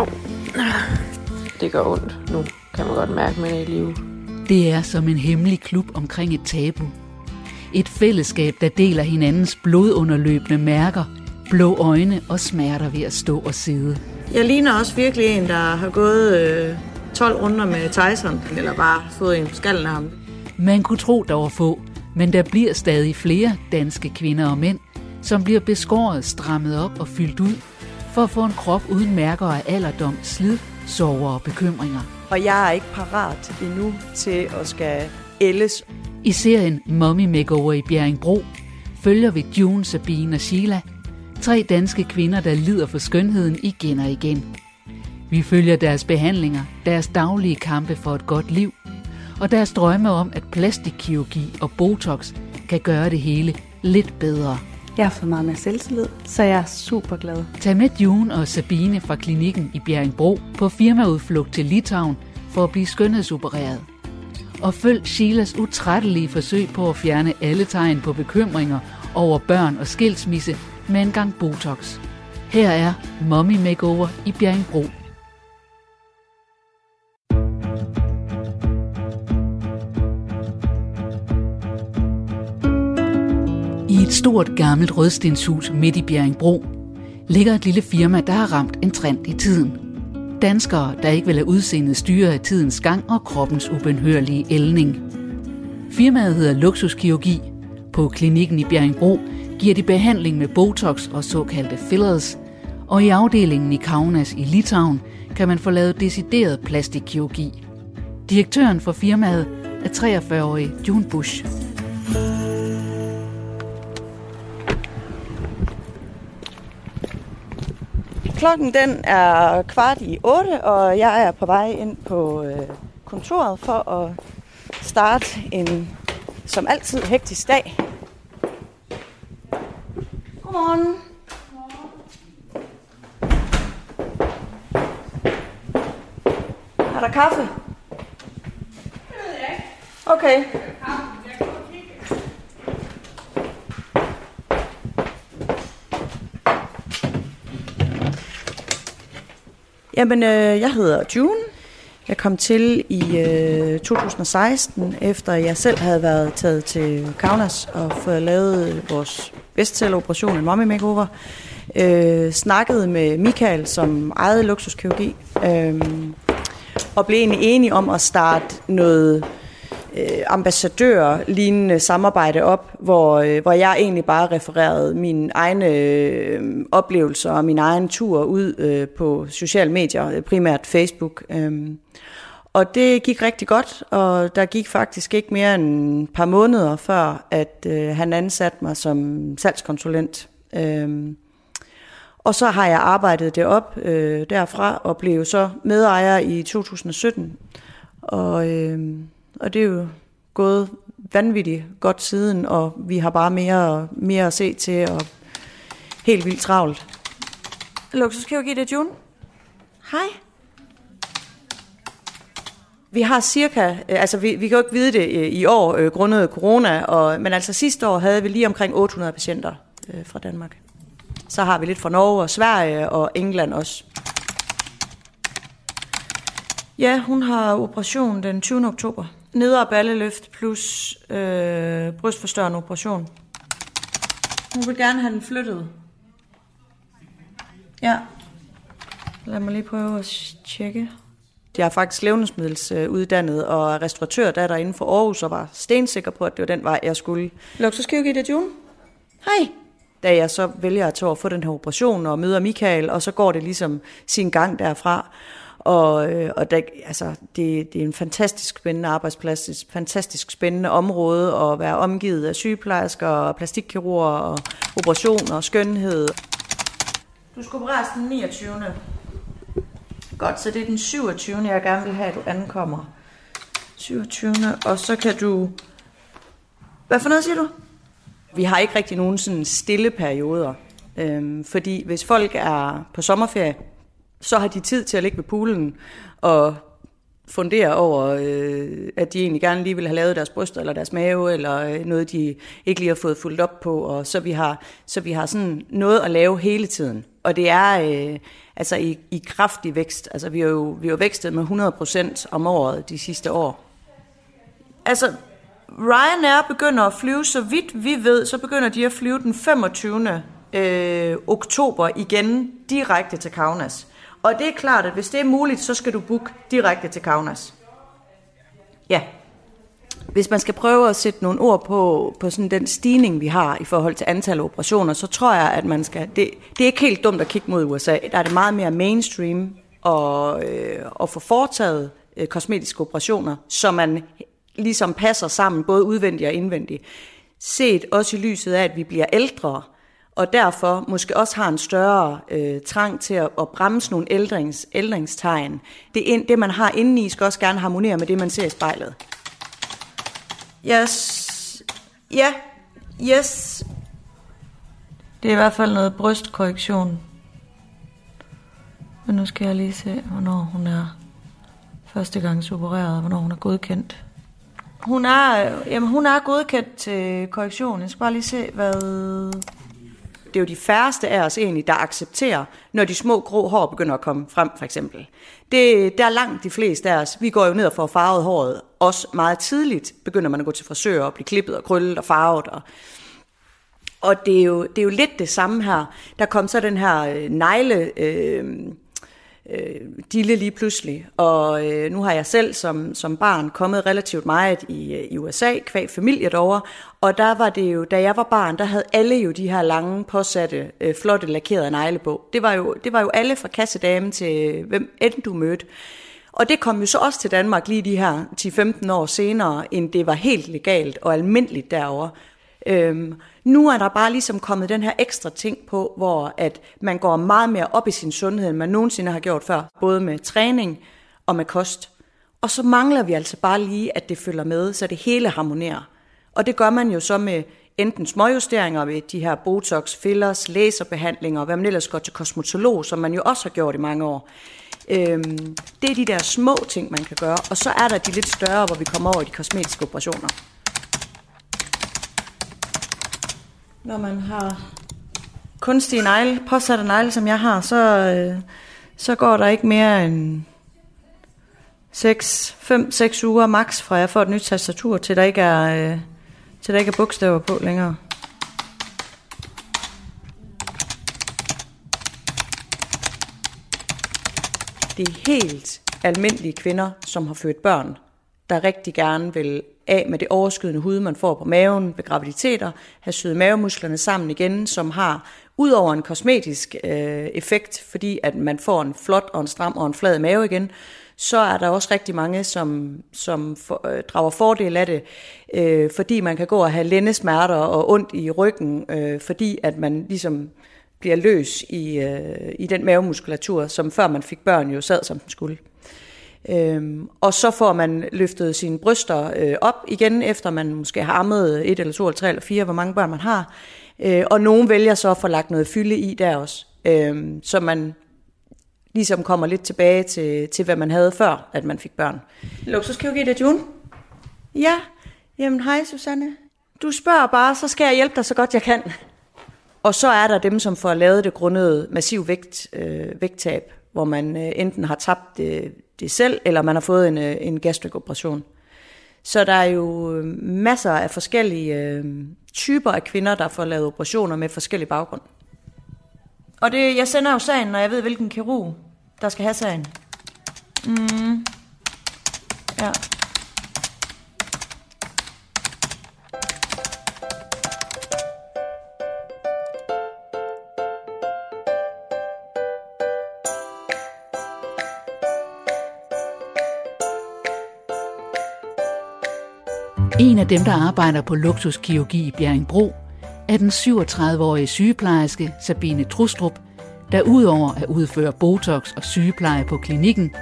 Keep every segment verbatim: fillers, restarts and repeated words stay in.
Oh. Det gør ondt nu, kan man godt mærke, man er i live. Det er som en hemmelig klub omkring et tabu. Et fællesskab, der deler hinandens blodunderløbende mærker, blå øjne og smerter ved at stå og sidde. Jeg ligner også virkelig en, der har gået øh, tolv runder med Tyson, eller bare fået en skallen af ham. Man kunne tro, der var få, men der bliver stadig flere danske kvinder og mænd, som bliver beskåret, strammet op og fyldt ud, for at få en krop uden mærker af alderdom, slid, sorger og bekymringer. Og jeg er ikke parat endnu til at skal ældes. I serien Mommy Makeover i Bjerringbro følger vi June, Sabine og Sheila, tre danske kvinder, der lider for skønheden igen og igen. Vi følger deres behandlinger, deres daglige kampe for et godt liv, og deres drømme om, at plastikkirurgi og Botox kan gøre det hele lidt bedre. Jeg har fået meget mere selvtillid, så jeg er super glad. Tag med June og Sabine fra klinikken i Bjerringbro på firmaudflugt til Litauen for at blive skønhedsopereret. Og følg Sheilas utrættelige forsøg på at fjerne alle tegn på bekymringer over børn og skilsmisse med en gang Botox. Her er Mommy Makeover i Bjerringbro. I et stort gammelt rødstenshus midt i Bjerringbro ligger et lille firma, der har ramt en trend i tiden. Danskere, der ikke vil have udseendet styre af tidens gang og kroppens ubenhørlige ældning. Firmaet hedder Luksuskirurgi. På klinikken i Bjerringbro giver de behandling med Botox og såkaldte fillers, og i afdelingen i Kaunas i Litauen kan man få lavet decideret plastikkirurgi. Direktøren for firmaet er treogfyrre-årige June Busch. Klokken den er kvart i otte, og jeg er på vej ind på kontoret for at starte en som altid hektisk dag. Godmorgen. Er der kaffe? Det ved jeg ikke. Okay. Jamen, øh, jeg hedder June. Jeg kom til i øh, to tusind og seksten, efter jeg selv havde været taget til Kaunas og fået lavet vores bestselleroperation, en mommy makeover. Øh, snakkede med Michael, som ejede Luksuskirurgi, øh, og blev egentlig enige om at starte noget øh, ambassadør-lignende samarbejde op, hvor, øh, hvor jeg egentlig bare refererede mine egne øh, oplevelser og min egen tur ud øh, på sociale medier, primært Facebook. Øh. Og det gik rigtig godt, og der gik faktisk ikke mere end et par måneder før, at øh, han ansatte mig som salgskonsulent. Øh. Og så har jeg arbejdet det op øh, derfra og blev så medejer i to tusind og sytten. Og, øh, og det er jo gået vanvittigt godt siden, og vi har bare mere, mere at se til og helt vildt travlt. Luksuskirurgi, det er June. Hej. Vi har cirka, altså vi, vi kan jo ikke vide det i år, grundet corona, og, men altså sidste år havde vi lige omkring otte hundrede patienter øh, fra Danmark. Så har vi lidt fra Norge og Sverige og England også. Ja, hun har operation den tyvende oktober. Neder- og balleløft plus øh, brystforstørrende operation. Hun vil gerne have den flyttet. Ja. Lad mig lige prøve at tjekke. Jeg er faktisk levnedsmiddelsuddannet og restauratørdatter inden for Aarhus, og var stensikker på, at det var den vej, jeg skulle. Luksuskirurgi, det er June. Hej. Da jeg så vælger at tage at få den her operation og møder Michael, og så går det ligesom sin gang derfra. Og, og der, altså, det, det er en fantastisk spændende arbejdsplads, et fantastisk spændende område at være omgivet af sygeplejersker og plastikkirurger og operationer og skønhed. Du skal opereres den niogtyvende Godt, så det er den syvogtyvende jeg gerne vil have, at du ankommer. syvogtyvende Og så kan du... Hvad for noget siger du? Vi har ikke rigtig nogen sådan stille perioder, øhm, fordi hvis folk er på sommerferie, så har de tid til at ligge ved poolen og fundere over, øh, at de egentlig gerne lige vil have lavet deres bryster eller deres mave, eller noget, de ikke lige har fået fuldt op på, og så vi har, så vi har sådan noget at lave hele tiden. og det er øh, altså i, i kraftig vækst. Altså vi har jo, vi har jo vækstet med hundrede procent om året de sidste år. Altså Ryanair begynder at flyve, så vidt vi ved, så begynder de at flyve den femogtyvende Øh, oktober igen direkte til Kaunas. Og det er klart, at hvis det er muligt, så skal du booke direkte til Kaunas. Ja. Hvis man skal prøve at sætte nogle ord på, på sådan den stigning, vi har i forhold til antal operationer, så tror jeg, at man skal... Det, det er ikke helt dumt at kigge mod U S A. Der er det meget mere mainstream og, øh, og få foretaget øh, kosmetiske operationer, så man ligesom passer sammen, både udvendigt og indvendigt. Set også i lyset af, at vi bliver ældre, og derfor måske også har en større øh, trang til at, at bremse nogle ældrings, ældringstegn. Det, ind, det, man har indeni, skal også gerne harmonere med det, man ser i spejlet. Yes. Ja. Yeah. Yes. Det er i hvert fald noget brystkorrektion. Men nu skal jeg lige se, hvornår hun er første gang opereret, og hvornår hun er godkendt. Hun er, jamen, hun er godkendt til korrektion. Jeg skal bare lige se, hvad... Det er jo de færreste af os egentlig, der accepterer, når de små grå hår begynder at komme frem, for eksempel. Det, der er langt de fleste af os. Vi går jo ned og får farvet håret. Også meget tidligt begynder man at gå til frisør og blive klippet og krøllet og farvet. Og, og det, er jo, det er jo lidt det samme her. Der kom så den her negle... Øh, øh, dille lige pludselig. Og øh, nu har jeg selv som, som barn kommet relativt meget i, i U S A, kvæg familie derovre, og der var det jo, da jeg var barn, der havde alle jo de her lange, påsatte, øh, flotte, lakerede negle på. Det var jo, det var jo alle fra kassedamen til hvem end du mødte. Og det kom jo så også til Danmark lige de her ti femten år senere, end det var helt legalt og almindeligt derovre. Øhm, nu er der bare ligesom kommet den her ekstra ting på, hvor at man går meget mere op i sin sundhed, end man nogensinde har gjort før, både med træning og med kost. Og så mangler vi altså bare lige, at det følger med, så det hele harmonerer. Og det gør man jo så med enten småjusteringer ved de her Botox, fillers, laserbehandlinger, og hvad man ellers går til kosmetolog, som man jo også har gjort i mange år. Øhm, det er de der små ting, man kan gøre, og så er der de lidt større, hvor vi kommer over i de kosmetiske operationer. Når man har kunstige negle, påsatte negle, som jeg har, så, øh, så går der ikke mere end fem seks uger max, fra jeg får et nyt tastatur, til der ikke er, øh, til der ikke er bogstaver på længere. Det er helt almindelige kvinder, som har født børn, der rigtig gerne vil af med det overskydende hud, man får på maven ved graviditeter, have syet mavemusklerne sammen igen, som har ud over en kosmetisk øh, effekt, fordi at man får en flot og en stram og en flad mave igen, så er der også rigtig mange, som, som for, øh, drager fordel af det, øh, fordi man kan gå og have lændesmerter og ondt i ryggen, øh, fordi at man ligesom bliver løs i, øh, i den mavemuskulatur, som før man fik børn jo sad, som den skulle. Øhm, og så får man løftet sine bryster øh, op igen, efter man måske har ammet et eller to eller tre eller fire, hvor mange børn man har. Øh, og nogen vælger så at få lagt noget fylde i der også, øh, så man ligesom kommer lidt tilbage til, til, hvad man havde før, at man fik børn. Luksuskirurgi, det er June. Ja, jamen hej Susanne. Du spørger bare, så skal jeg hjælpe dig så godt jeg kan. Og så er der dem, som får lavet det grundet massiv vægt, øh, vægttab, hvor man øh, enten har tabt øh, det selv, eller man har fået en, en gastrikoperation. Så der er jo masser af forskellige øh, typer af kvinder, der får lavet operationer med forskellige baggrund. Og det, jeg sender jo sagen, når jeg ved, hvilken kirurg, der skal have sagen. Mm. Ja. En af dem, der arbejder på luksuskirurgi i Bjerringbro, er den syvogtredive-årige sygeplejerske Sabine Trustrup, der udover at udføre Botox og sygepleje på klinikken,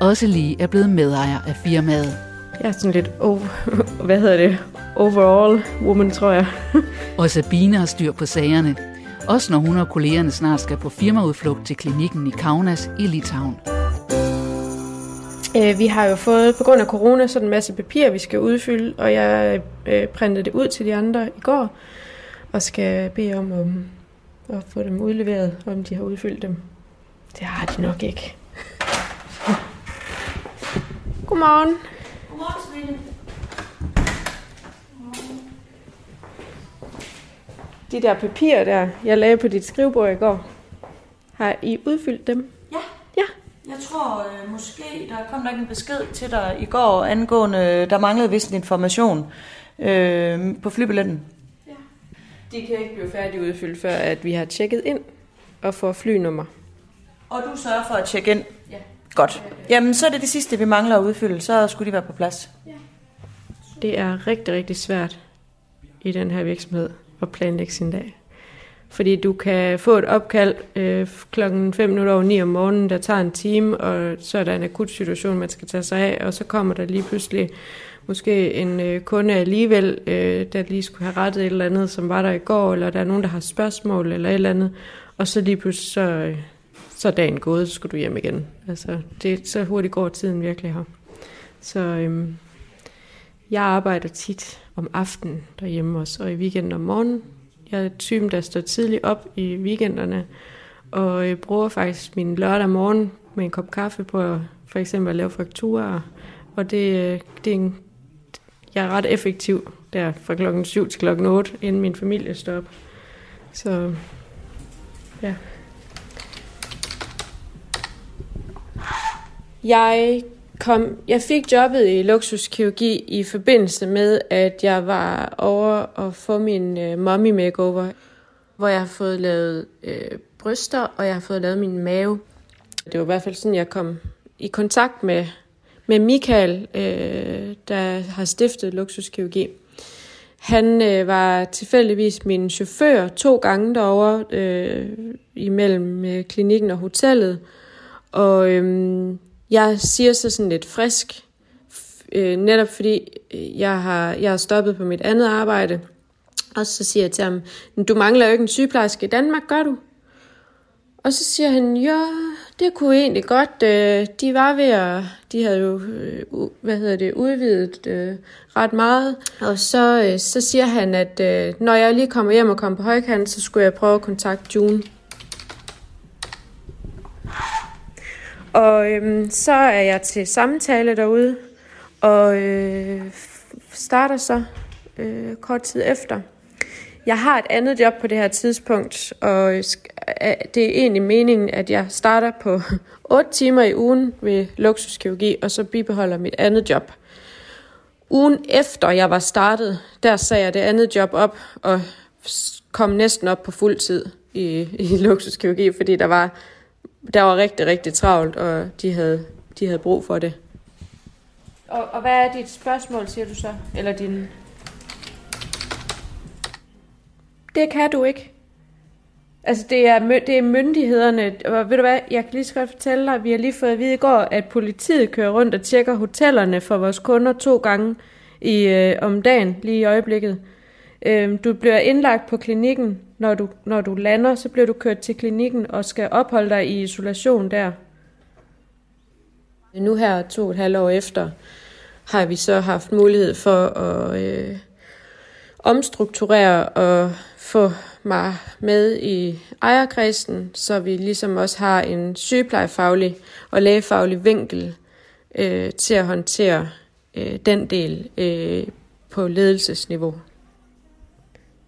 også lige er blevet medejer af firmaet. Jeg er sådan lidt, oh, hvad hedder det, overall woman, tror jeg. Og Sabine har styr på sagerne, også når hun og kollegerne snart skal på firmaudflugt til klinikken i Kaunas i Litauen. Vi har jo fået, på grund af corona, sådan en masse papir, vi skal udfylde, og jeg øh, printede det ud til de andre i går, og skal bede om, om og få dem udleveret, om de har udfyldt dem. Det har de nok ikke. Godmorgen. Godmorgen, Sabine. De der papirer der, jeg lagde på dit skrivebord i går, har I udfyldt dem? Ja. Ja. Jeg tror øh, måske, der kom der ikke en besked til dig i går angående, der manglede vist information øh, på flybilletten. Ja. De kan ikke blive færdig udfyldt, før at vi har tjekket ind og får flynummer. Og du sørger for at tjekke ind? Ja. Godt. Jamen, så er det det sidste, vi mangler at udfylde. Så skulle de være på plads. Ja. Det er rigtig, rigtig svært i den her virksomhed at planlægge sin dag. Fordi du kan få et opkald øh, klokken fem minutter over ni om morgenen, der tager en time, og så er der en akut situation, man skal tage sig af, og så kommer der lige pludselig måske en øh, kunde alligevel, øh, der lige skulle have rettet et eller andet, som var der i går, eller der er nogen, der har spørgsmål eller et eller andet, og så lige pludselig så, øh, så er dagen gået, så skal du hjem igen. Altså, det, så hurtigt går tiden virkelig her. Så øh, jeg arbejder tit om aftenen derhjemme også, og i weekenden om morgenen. Jeg er typen, der står tidligt op i weekenderne, og jeg bruger faktisk min lørdag morgen med en kop kaffe på for eksempel at lave frakturer. Og det, det er en, jeg er ret effektiv der fra klokken syv til klokken otte, inden min familie står op. Så ja. Jeg kom, jeg fik jobbet i luksuskirurgi i forbindelse med, at jeg var over og få min øh, mommy makeover, hvor jeg har fået lavet øh, bryster, og jeg har fået lavet min mave. Det var i hvert fald sådan, jeg kom i kontakt med, med Michael, øh, der har stiftet luksuskirurgi. Han øh, var tilfældigvis min chauffør to gange derovre, øh, imellem øh, klinikken og hotellet, og øh, jeg siger så sådan lidt frisk, øh, netop fordi jeg har, jeg har stoppet på mit andet arbejde. Og så siger jeg til ham, du mangler jo ikke en sygeplejerske i Danmark, gør du? Og så siger han, ja, det kunne egentlig godt. De var ved at, de havde jo, hvad hedder det, udvidet øh, ret meget. Og så, øh, så siger han, at øh, når jeg lige kommer hjem og kommer på højkant, så skulle jeg prøve at kontakte June. Og øhm, så er jeg til samtale derude, og øh, starter så øh, kort tid efter. Jeg har et andet job på det her tidspunkt, og øh, det er egentlig meningen, at jeg starter på otte timer i ugen ved luksuskirurgi, og så bibeholder mit andet job. Ugen efter jeg var startet, der sagde jeg det andet job op, og kom næsten op på fuld tid i, i luksuskirurgi, fordi der var... Der var rigtig, rigtig travlt, og de havde, de havde brug for det. Og, og hvad er dit spørgsmål, siger du så? Eller din... Det kan du ikke. Altså, det er, det er myndighederne. Og ved du hvad, jeg kan lige så godt fortælle dig, vi har lige fået at vide i går, at politiet kører rundt og tjekker hotellerne for vores kunder to gange i, øh, om dagen, lige i øjeblikket. Øh, du bliver indlagt på klinikken. Når du, når du lander, så bliver du kørt til klinikken og skal opholde dig i isolation der. Nu her to og et halvt år efter har vi så haft mulighed for at øh, omstrukturere og få mig med i ejerkredsen, så vi ligesom også har en sygeplejefaglig og lægefaglig vinkel øh, til at håndtere øh, den del øh, på ledelsesniveau.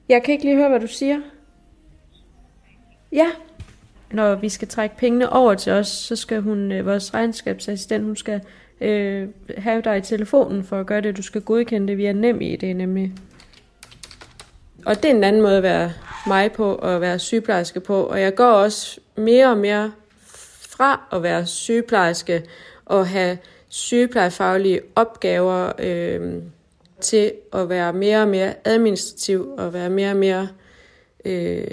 Jeg kan ikke lige høre, hvad du siger. Ja, når vi skal trække pengene over til os, så skal hun, vores regnskabsassistent, hun skal øh, have dig i telefonen for at gøre det. Du skal godkende det via NemID nemlig. Og det er en anden måde at være mig på og være sygeplejerske på. Og jeg går også mere og mere fra at være sygeplejerske og have sygeplejefaglige opgaver øh, til at være mere og mere administrativ og være mere og mere... Øh,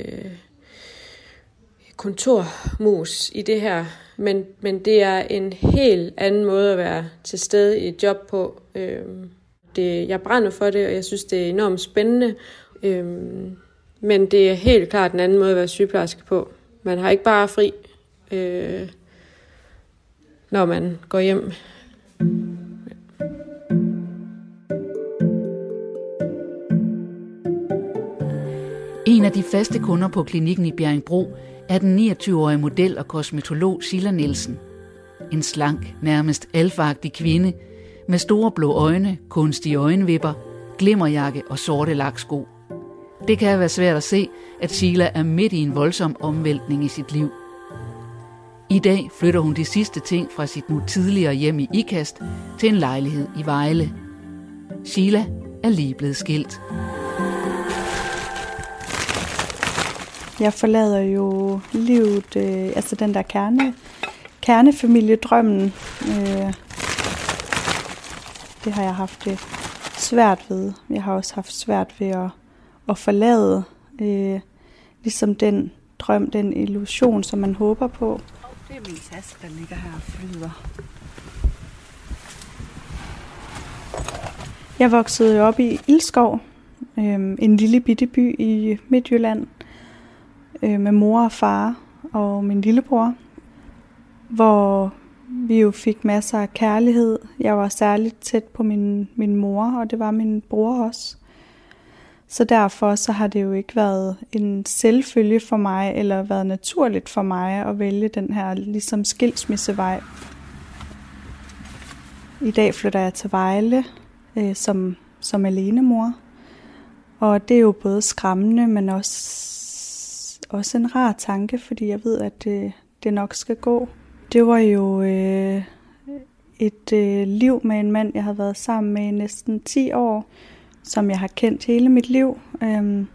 kontormus i det her, men, men det er en helt anden måde at være til stede i et job på. Øhm, det, jeg brænder for det, og jeg synes, det er enormt spændende, øhm, men det er helt klart en anden måde at være sygeplejerske på. Man har ikke bare fri, øh, når man går hjem. En af de faste kunder på klinikken i Bjerringbro er den niogtyve-årige model og kosmetolog Sheila Nielsen. En slank, nærmest alfagtig kvinde med store blå øjne, kunstige øjenvipper, glimmerjakke og sorte laksko. Det kan være svært at se, at Sheila er midt i en voldsom omvæltning i sit liv. I dag flytter hun de sidste ting fra sit nu tidligere hjem i Ikast til en lejlighed i Vejle. Sheila er lige blevet skilt. Jeg forlader jo livet, øh, altså den der kerne, kernefamiliedrømmen. Øh, det har jeg haft det svært ved. Jeg har også haft svært ved at, at forlade øh, ligesom den drøm, den illusion, som man håber på. Det er min taske, der ligger her og flyder. Jeg voksede op i Ilskov, øh, en lille bitte by i Midtjylland, øh, med mor og far og min lillebror, hvor vi jo fik masser af kærlighed. Jeg var særligt tæt på min, min mor, og det var min bror også. Så derfor så har det jo ikke været en selvfølge for mig, eller været naturligt for mig at vælge den her ligesom skilsmissevej. I dag flytter jeg til Vejle øh, som, som alenemor, og det er jo både skræmmende, men også, også en rar tanke, fordi jeg ved, at det, det nok skal gå. Det var jo øh, et øh, liv med en mand, jeg havde været sammen med i næsten ti år, som jeg har kendt hele mit liv, øhm,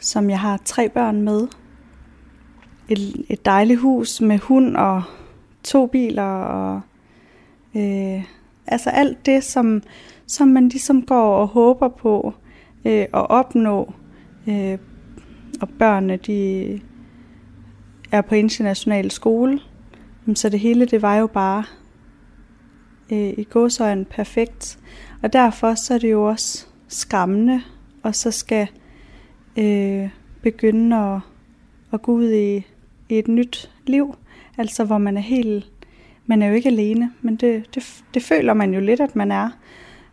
som jeg har tre børn med. Et, et dejligt hus med hund og to biler, og øh, altså alt det, som, som man ligesom går og håber på øh, at opnå. Øh, og børnene, de er på international skole, så det hele, det var jo bare øh, i gåseøjne perfekt. Og derfor så er det jo også skræmmende, og så skal øh, begynde at, at gå ud i, i et nyt liv, altså hvor man er helt, man er jo ikke alene, men det, det, det føler man jo lidt, at man er,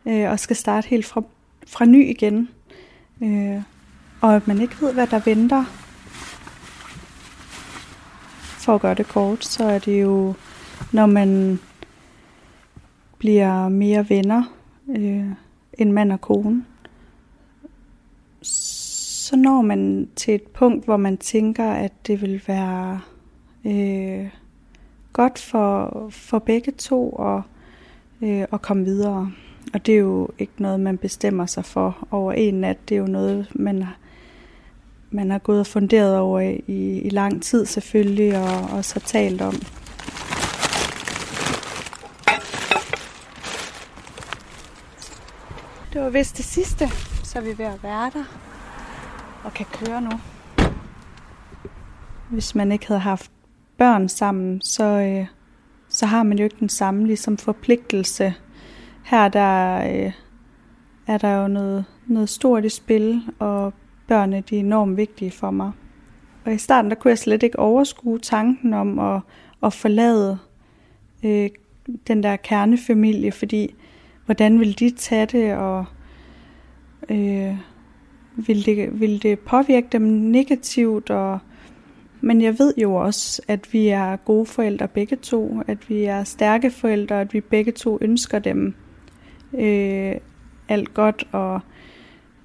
øh, og skal starte helt fra, fra ny igen, øh, og at man ikke ved, hvad der venter. For at gøre det kort, så er det jo, når man bliver mere venner, Øh, en mand og kone, så når man til et punkt, hvor man tænker, at det vil være øh, godt for, for begge to at, øh, at komme videre. Og det er jo ikke noget, man bestemmer sig for over en nat. Det er jo noget, man har, man har gået og funderet over i, i lang tid selvfølgelig, og, og så talt om. Det var vist det sidste, så er vi ved at være der og kan køre nu. Hvis man ikke havde haft børn sammen, så, øh, så har man jo ikke den samme ligesom, forpligtelse. Her der, øh, er der jo noget, noget stort i spil, og børnene, de er enormt vigtige for mig. Og i starten der kunne jeg slet ikke overskue tanken om at, at forlade øh, den der kernefamilie, fordi hvordan ville de tage det, og øh, ville det, ville det påvirke dem negativt? Og, men jeg ved jo også, at vi er gode forældre begge to, at vi er stærke forældre, at vi begge to ønsker dem øh, alt godt, og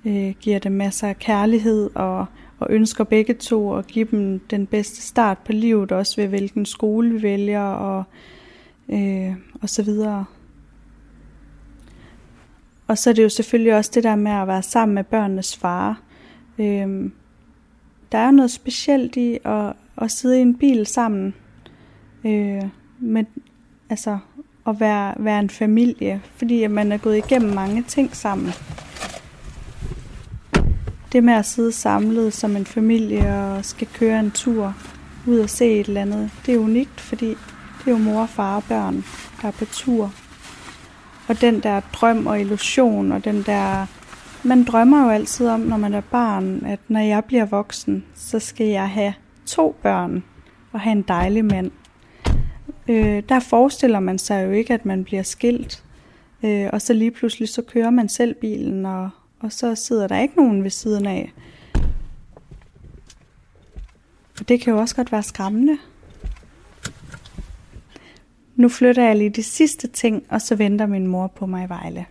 øh, giver dem masser af kærlighed, og, og ønsker begge to at give dem den bedste start på livet, også ved hvilken skole vi vælger, og, øh, og så videre. Og så er det jo selvfølgelig også det der med at være sammen med børnenes far. Øhm, der er noget specielt i at, at sidde i en bil sammen. Øh, med, altså at være, være en familie. Fordi man er gået igennem mange ting sammen. Det med at sidde samlet som en familie og skal køre en tur ud og se et eller andet. Det er unikt, fordi det er jo mor, far og børn, der er på tur. Og den der drøm og illusion, og den der, man drømmer jo altid om, når man er barn, at når jeg bliver voksen, så skal jeg have to børn og have en dejlig mand. Øh, der forestiller man sig jo ikke, at man bliver skilt, øh, og så lige pludselig så kører man selv bilen, og, og så sidder der ikke nogen ved siden af. For det kan jo også godt være skræmmende. Nu flytter jeg lige de sidste ting, og så venter min mor på mig i Vejle.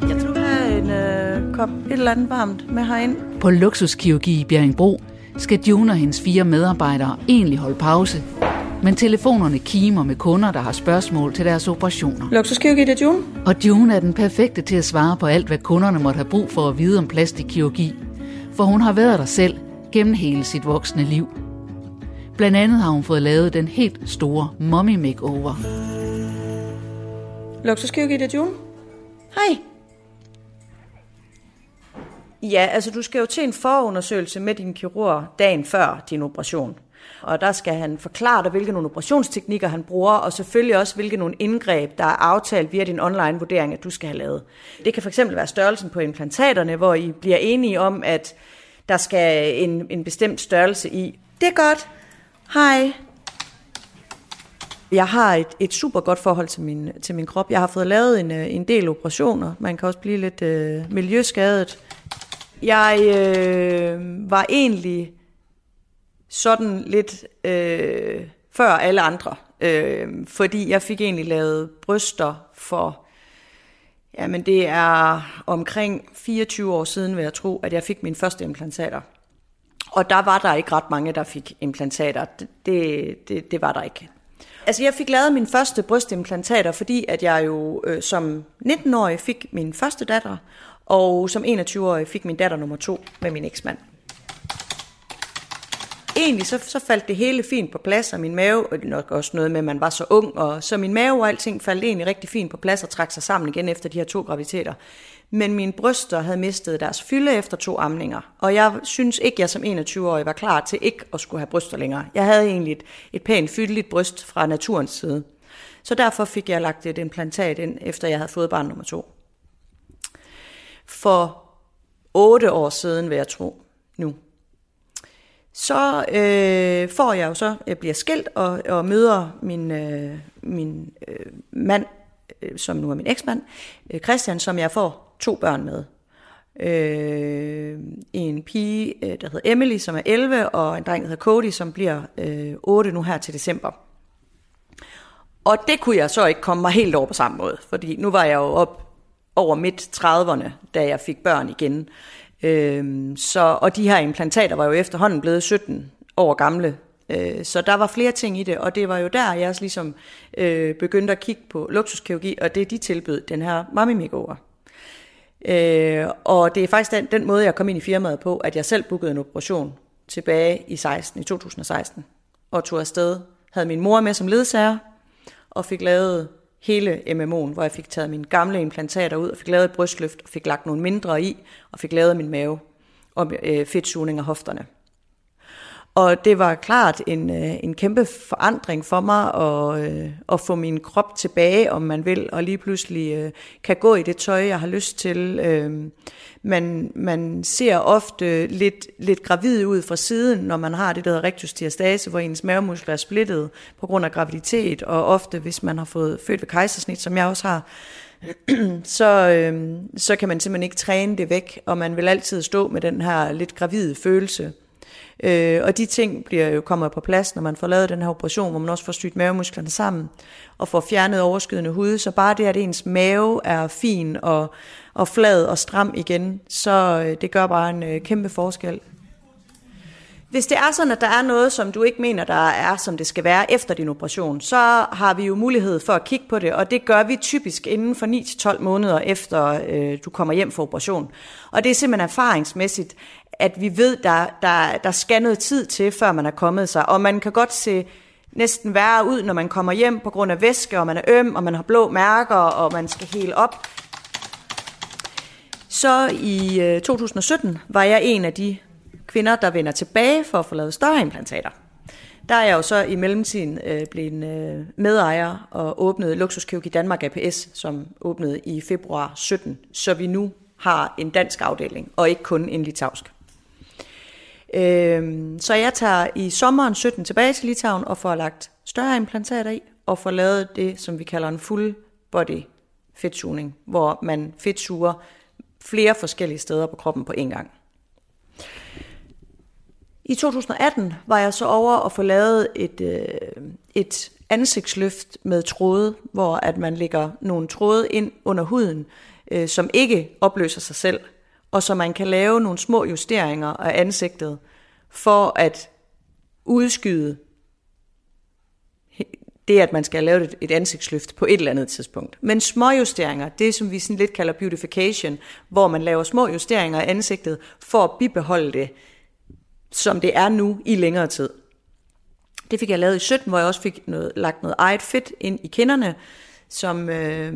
Jeg tror, jeg har en øh, kop et eller andet varmt med herind. På Luksuskirurgi i Bjerringbro skal June og hendes fire medarbejdere egentlig holde pause, men telefonerne kimer med kunder, der har spørgsmål til deres operationer. Luksuskirurgi, det er June. Og June er den perfekte til at svare på alt, hvad kunderne måtte have brug for at vide om plastikkirurgi, for hun har været der selv gennem hele sit voksne liv. Blandt andet har hun fået lavet den helt store Mommy Makeover. Luksuskirurgi, det er June. Hej. Ja, altså du skal jo til en forundersøgelse med din kirurg dagen før din operation. Og der skal han forklare dig, hvilke nogle operationsteknikker han bruger, og selvfølgelig også, hvilke nogle indgreb, der er aftalt via din online vurdering, at du skal have lavet. Det kan fx være størrelsen på implantaterne, hvor I bliver enige om, at der skal en, en bestemt størrelse i. Det er godt. Hej. Jeg har et, et super godt forhold til min, til min krop. Jeg har fået lavet en, en del operationer. Man kan også blive lidt øh, miljøskadet. Jeg øh, var egentlig sådan lidt øh, før alle andre, øh, fordi jeg fik egentlig lavet bryster for, jamen det er omkring fireogtyve år siden, vil jeg tro, at jeg fik mine første implantater. Og der var der ikke ret mange, der fik implantater. Det, det, det var der ikke. Altså jeg fik lavet mine første brystimplantater, fordi at jeg jo øh, som nitten-årig fik min første datter, og som enogtyve-årig fik min datter nummer to med min eksmand. Egentlig så, så faldt det hele fint på plads, og min mave, og det er nok også noget med, at man var så ung, og så min mave og alting faldt egentlig rigtig fint på plads og trak sig sammen igen efter de her to graviditeter. Men mine bryster havde mistet deres fylde efter to amninger, og jeg synes ikke, jeg som enogtyve-årig var klar til ikke at skulle have bryster længere. Jeg havde egentlig et, et pænt fyldeligt bryst fra naturens side. Så derfor fik jeg lagt et implantat ind, efter jeg havde fået barn nummer to. For otte år siden, vil jeg tro, nu. Så øh, får jeg jo så, jeg bliver skilt og, og møder min, øh, min øh, mand, øh, som nu er min eksmand, øh, Christian, som jeg får to børn med. Øh, en pige, der hedder Emily, som er elleve, og en dreng, der hedder Cody, som bliver øh, otte nu her til december. Og det kunne jeg så ikke komme mig helt over på samme måde, fordi nu var jeg jo op over midt trediverne, da jeg fik børn igen. Øhm, så, og de her implantater var jo efterhånden blevet sytten år gamle, øh, så der var flere ting i det, og det var jo der, jeg også ligesom øh, begyndte at kigge på luksuskirurgi, og det de tilbød, den her Mommy Makeover. Øh, og det er faktisk den, den måde, jeg kom ind i firmaet på, at jeg selv bookede en operation tilbage i, seksten, i to tusind og seksten, og tog afsted, havde min mor med som ledsager, og fik lavet hele M M O'en, hvor jeg fik taget mine gamle implantater ud, og fik lavet et brystløft, og fik lagt nogle mindre i, og fik lavet min mave, og øh, fedtsugning af hofterne. Og det var klart en, øh, en kæmpe forandring for mig, og, øh, at få min krop tilbage, om man vil, og lige pludselig øh, kan gå i det tøj, jeg har lyst til. Øh, man, man ser ofte lidt, lidt gravid ud fra siden, når man har det, der hedder rectus diastase, hvor ens mavemuskler er splittet på grund af graviditet, og ofte, hvis man har fået født ved kejsersnit, som jeg også har, så, øh, så kan man simpelthen ikke træne det væk, og man vil altid stå med den her lidt gravide følelse. Øh, og de ting bliver jo kommet på plads, når man får lavet den her operation, hvor man også får syet mavemusklerne sammen og får fjernet overskydende hud. Så bare det, at ens mave er fin og, og flad og stram igen, så øh, det gør bare en øh, kæmpe forskel. Hvis det er sådan, at der er noget, som du ikke mener, der er, som det skal være efter din operation, så har vi jo mulighed for at kigge på det, og det gør vi typisk inden for ni til tolv måneder efter øh, du kommer hjem fra operation. Og det er simpelthen erfaringsmæssigt, at vi ved, der, der, der skal noget tid til, før man er kommet sig. Og man kan godt se næsten værre ud, når man kommer hjem på grund af væske, og man er øm, og man har blå mærker, og man skal hele op. Så i to tusind og sytten var jeg en af de kvinder, der vender tilbage for at få lavet større implantater. Der er jeg jo så i mellemtiden øh, blevet øh, medejer og åbnede Luksuskirurgi Danmark A P S, som åbnede i februar sytten, så vi nu har en dansk afdeling, og ikke kun en litauisk. Øhm, så jeg tager i sommeren sytten tilbage til Litauen og får lagt større implantater i, og får lavet det, som vi kalder en full body fedtsugning, hvor man fedtsuger flere forskellige steder på kroppen på en gang. I to tusind og atten var jeg så over og få lavet et, øh, et ansigtsløft med tråde, hvor at man lægger nogle tråde ind under huden, øh, som ikke opløser sig selv, og så man kan lave nogle små justeringer af ansigtet for at udskyde det, at man skal lave et ansigtsløft på et eller andet tidspunkt. Men små justeringer, det som vi sådan lidt kalder beautification, hvor man laver små justeringer af ansigtet for at bibeholde det, som det er nu i længere tid. Det fik jeg lavet i sytten, hvor jeg også fik noget, lagt noget eget fedt ind i kinderne, som, øh,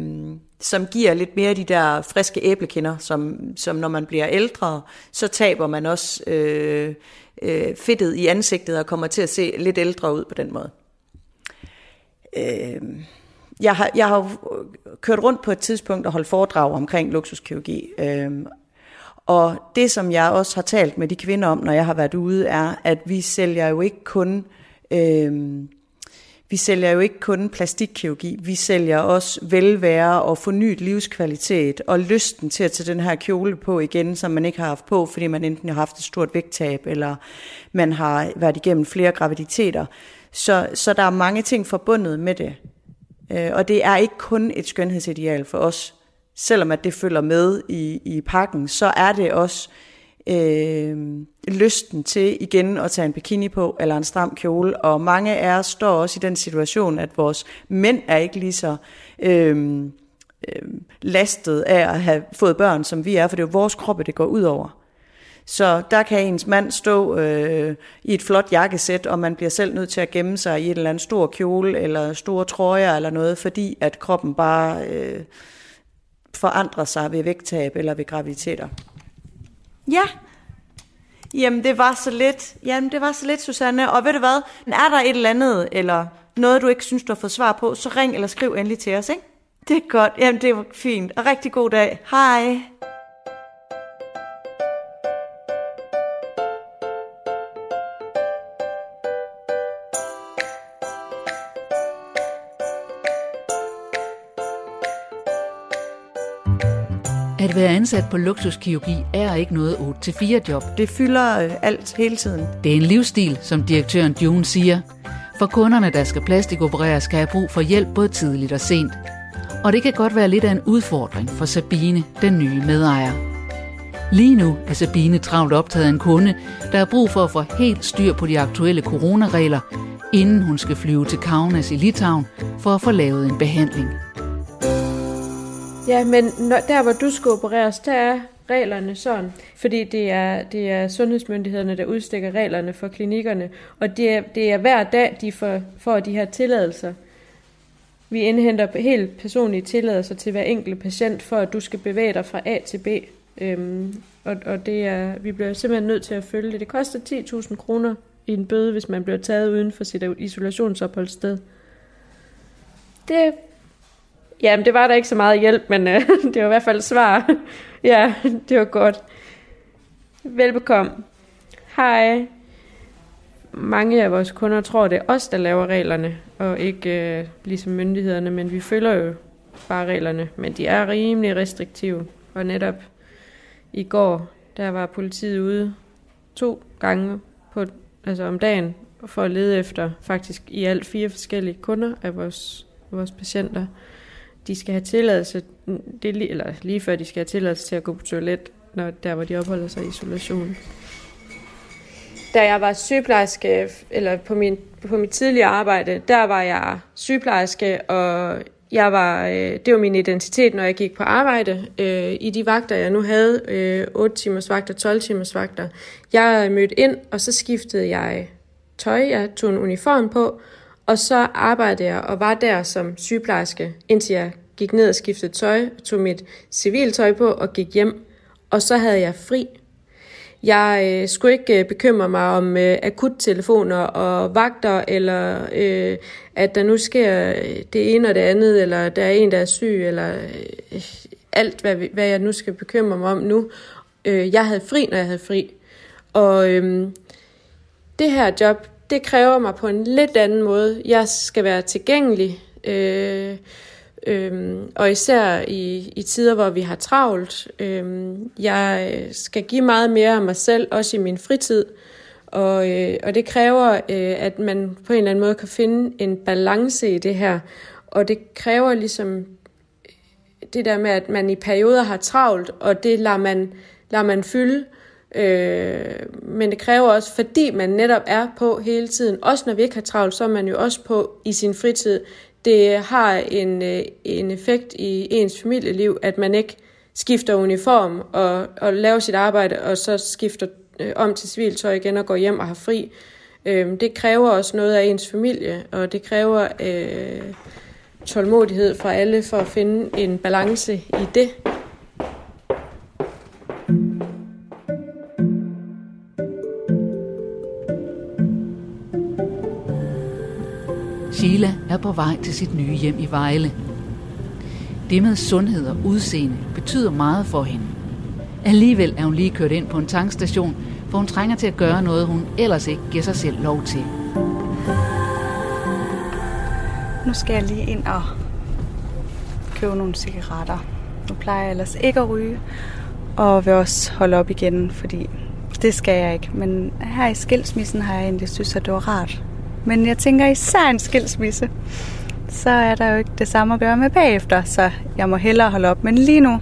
som giver lidt mere de der friske æblekinder, som, som når man bliver ældre, så taber man også øh, øh, fedtet i ansigtet og kommer til at se lidt ældre ud på den måde. Øh, jeg, har, jeg har kørt rundt på et tidspunkt og holdt foredrag omkring luksuskirurgi, øh, og det, som jeg også har talt med de kvinder om, når jeg har været ude, er, at vi sælger jo ikke kun, øh, vi sælger jo ikke kun plastikkirurgi. Vi sælger også velvære og fornyet livskvalitet og lysten til at tage den her kjole på igen, som man ikke har haft på, fordi man enten har haft et stort vægttab eller man har været igennem flere graviditeter. Så, så der er mange ting forbundet med det. Øh, og det er ikke kun et skønhedsideal for os. Selvom at det følger med i, i pakken, så er det også øh, lysten til igen at tage en bikini på, eller en stram kjole. Og mange af os står også i den situation, at vores mænd er ikke lige så øh, øh, lastet af at have fået børn, som vi er, for det er jo vores kroppe, det går ud over. Så der kan ens mand stå øh, i et flot jakkesæt, og man bliver selv nødt til at gemme sig i en eller anden stor kjole, eller store trøjer, eller noget, fordi at kroppen bare... Øh, forandrer sig ved vægttab eller ved graviditeter. Ja. Jamen det var så lidt. Jamen det var så lidt, Susanne. Og ved du hvad? Er der et eller andet, eller noget, du ikke synes, du har fået svar på, så ring eller skriv endelig til os, ikke? Det er godt. Jamen det var fint. Og rigtig god dag. Hej. At være ansat på luksuskirurgi er ikke noget otte til fire job. Det fylder øh, alt hele tiden. Det er en livsstil, som direktøren June siger. For kunderne, der skal plastikoperere, skal have brug for hjælp både tidligt og sent. Og det kan godt være lidt af en udfordring for Sabine, den nye medejer. Lige nu er Sabine travlt optaget af en kunde, der har brug for at få helt styr på de aktuelle coronaregler, inden hun skal flyve til Kaunas i Litauen for at få lavet en behandling. Ja, men der hvor du skal opereres, der er reglerne sådan, fordi det er, det er sundhedsmyndighederne, der udstikker reglerne for klinikkerne, og det er, det er hver dag, de får, får de her tilladelser. Vi indhenter helt personlige tilladelser til hver enkelt patient, for at du skal bevæge dig fra A til B, øhm, og, og det er, vi bliver simpelthen nødt til at følge det. Det koster ti tusind kroner i en bøde, hvis man bliver taget uden for sit isolationsopholdssted. Det Ja, men det var der ikke så meget hjælp, men øh, det var i hvert fald svar. Ja, det var godt. Velbekomme. Hej. Mange af vores kunder tror, det er os, der laver reglerne, og ikke øh, ligesom myndighederne, men vi følger jo bare reglerne. Men de er rimelig restriktive. Og netop i går, der var politiet ude to gange på, altså om dagen for at lede efter faktisk i alt fire forskellige kunder af vores, vores patienter. De skal have tilladelse, det er lige, eller lige før de skal have tilladelse til at gå på toilet, når der hvor de opholder sig i isolation. Da jeg var sygeplejerske, eller på, min, på mit tidligere arbejde, der var jeg sygeplejerske, og jeg var, det var min identitet, når jeg gik på arbejde. I de vagter, jeg nu havde, otte timers vagter, tolv timers vagter, jeg mødte ind, og så skiftede jeg tøj, jeg tog en uniform på, og så arbejdede jeg og var der som sygeplejerske, indtil jeg gik ned og skiftede tøj, tog mit civiltøj på og gik hjem. Og så havde jeg fri. Jeg øh, skulle ikke øh, bekymre mig om øh, akuttelefoner og vagter, eller øh, at der nu sker det ene og det andet, eller der er en, der er syg, eller øh, alt, hvad, hvad jeg nu skal bekymre mig om nu. Øh, jeg havde fri, når jeg havde fri. Og øh, det her job... Det kræver mig på en lidt anden måde. Jeg skal være tilgængelig, øh, Øhm, og især i, i tider, hvor vi har travlt. Øhm, jeg skal give meget mere af mig selv, også i min fritid. Og, øh, og det kræver, øh, at man på en eller anden måde kan finde en balance i det her. Og det kræver ligesom det der med, at man i perioder har travlt, og det lader man, lader man fylde. Øh, men det kræver også, fordi man netop er på hele tiden. Også når vi ikke har travlt, så er man jo også på i sin fritid. Det har en, en effekt i ens familieliv, at man ikke skifter uniform og, og laver sit arbejde, og så skifter om til civiltøj igen og går hjem og har fri. Det kræver også noget af ens familie, og det kræver øh, tålmodighed fra alle for at finde en balance i det. Sheila er på vej til sit nye hjem i Vejle. Det med sundhed og udseende betyder meget for hende. Alligevel er hun lige kørt ind på en tankstation, hvor hun trænger til at gøre noget, hun ellers ikke giver sig selv lov til. Nu skal jeg lige ind og købe nogle cigaretter. Nu plejer jeg ellers ikke at ryge, og vil også holde op igen, fordi det skal jeg ikke. Men her i skilsmissen har jeg egentlig synes, at det var rart. Men jeg tænker især en skilsmisse, så er der jo ikke det samme at gøre med bagefter, så jeg må hellere holde op. Men lige nu,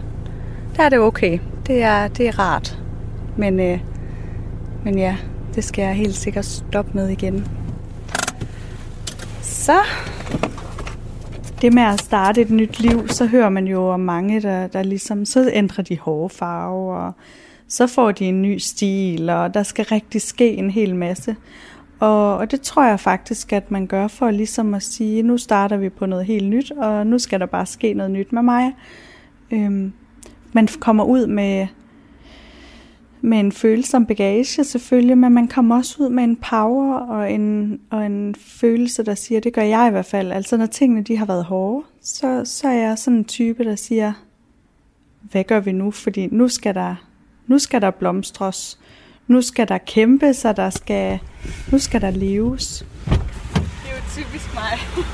der er det okay. Det er, det er rart. Men, øh, men ja, det skal jeg helt sikkert stoppe med igen. Så det med at starte et nyt liv, så hører man jo om mange, der, der ligesom, så ændrer de hårfarve, og så får de en ny stil, og der skal rigtig ske en hel masse. Og, og det tror jeg faktisk, at man gør for ligesom at sige, nu starter vi på noget helt nyt, og nu skal der bare ske noget nyt med mig. Øhm, man kommer ud med, med en følelse om bagage selvfølgelig, men man kommer også ud med en power og en, og en følelse, der siger, det gør jeg i hvert fald. Altså når tingene de har været hårde, så, så er jeg sådan en type, der siger, hvad gør vi nu? Fordi nu skal der, nu skal der blomstres. Nu skal der kæmpe, så der skal, nu skal der leves. Det er jo typisk mig.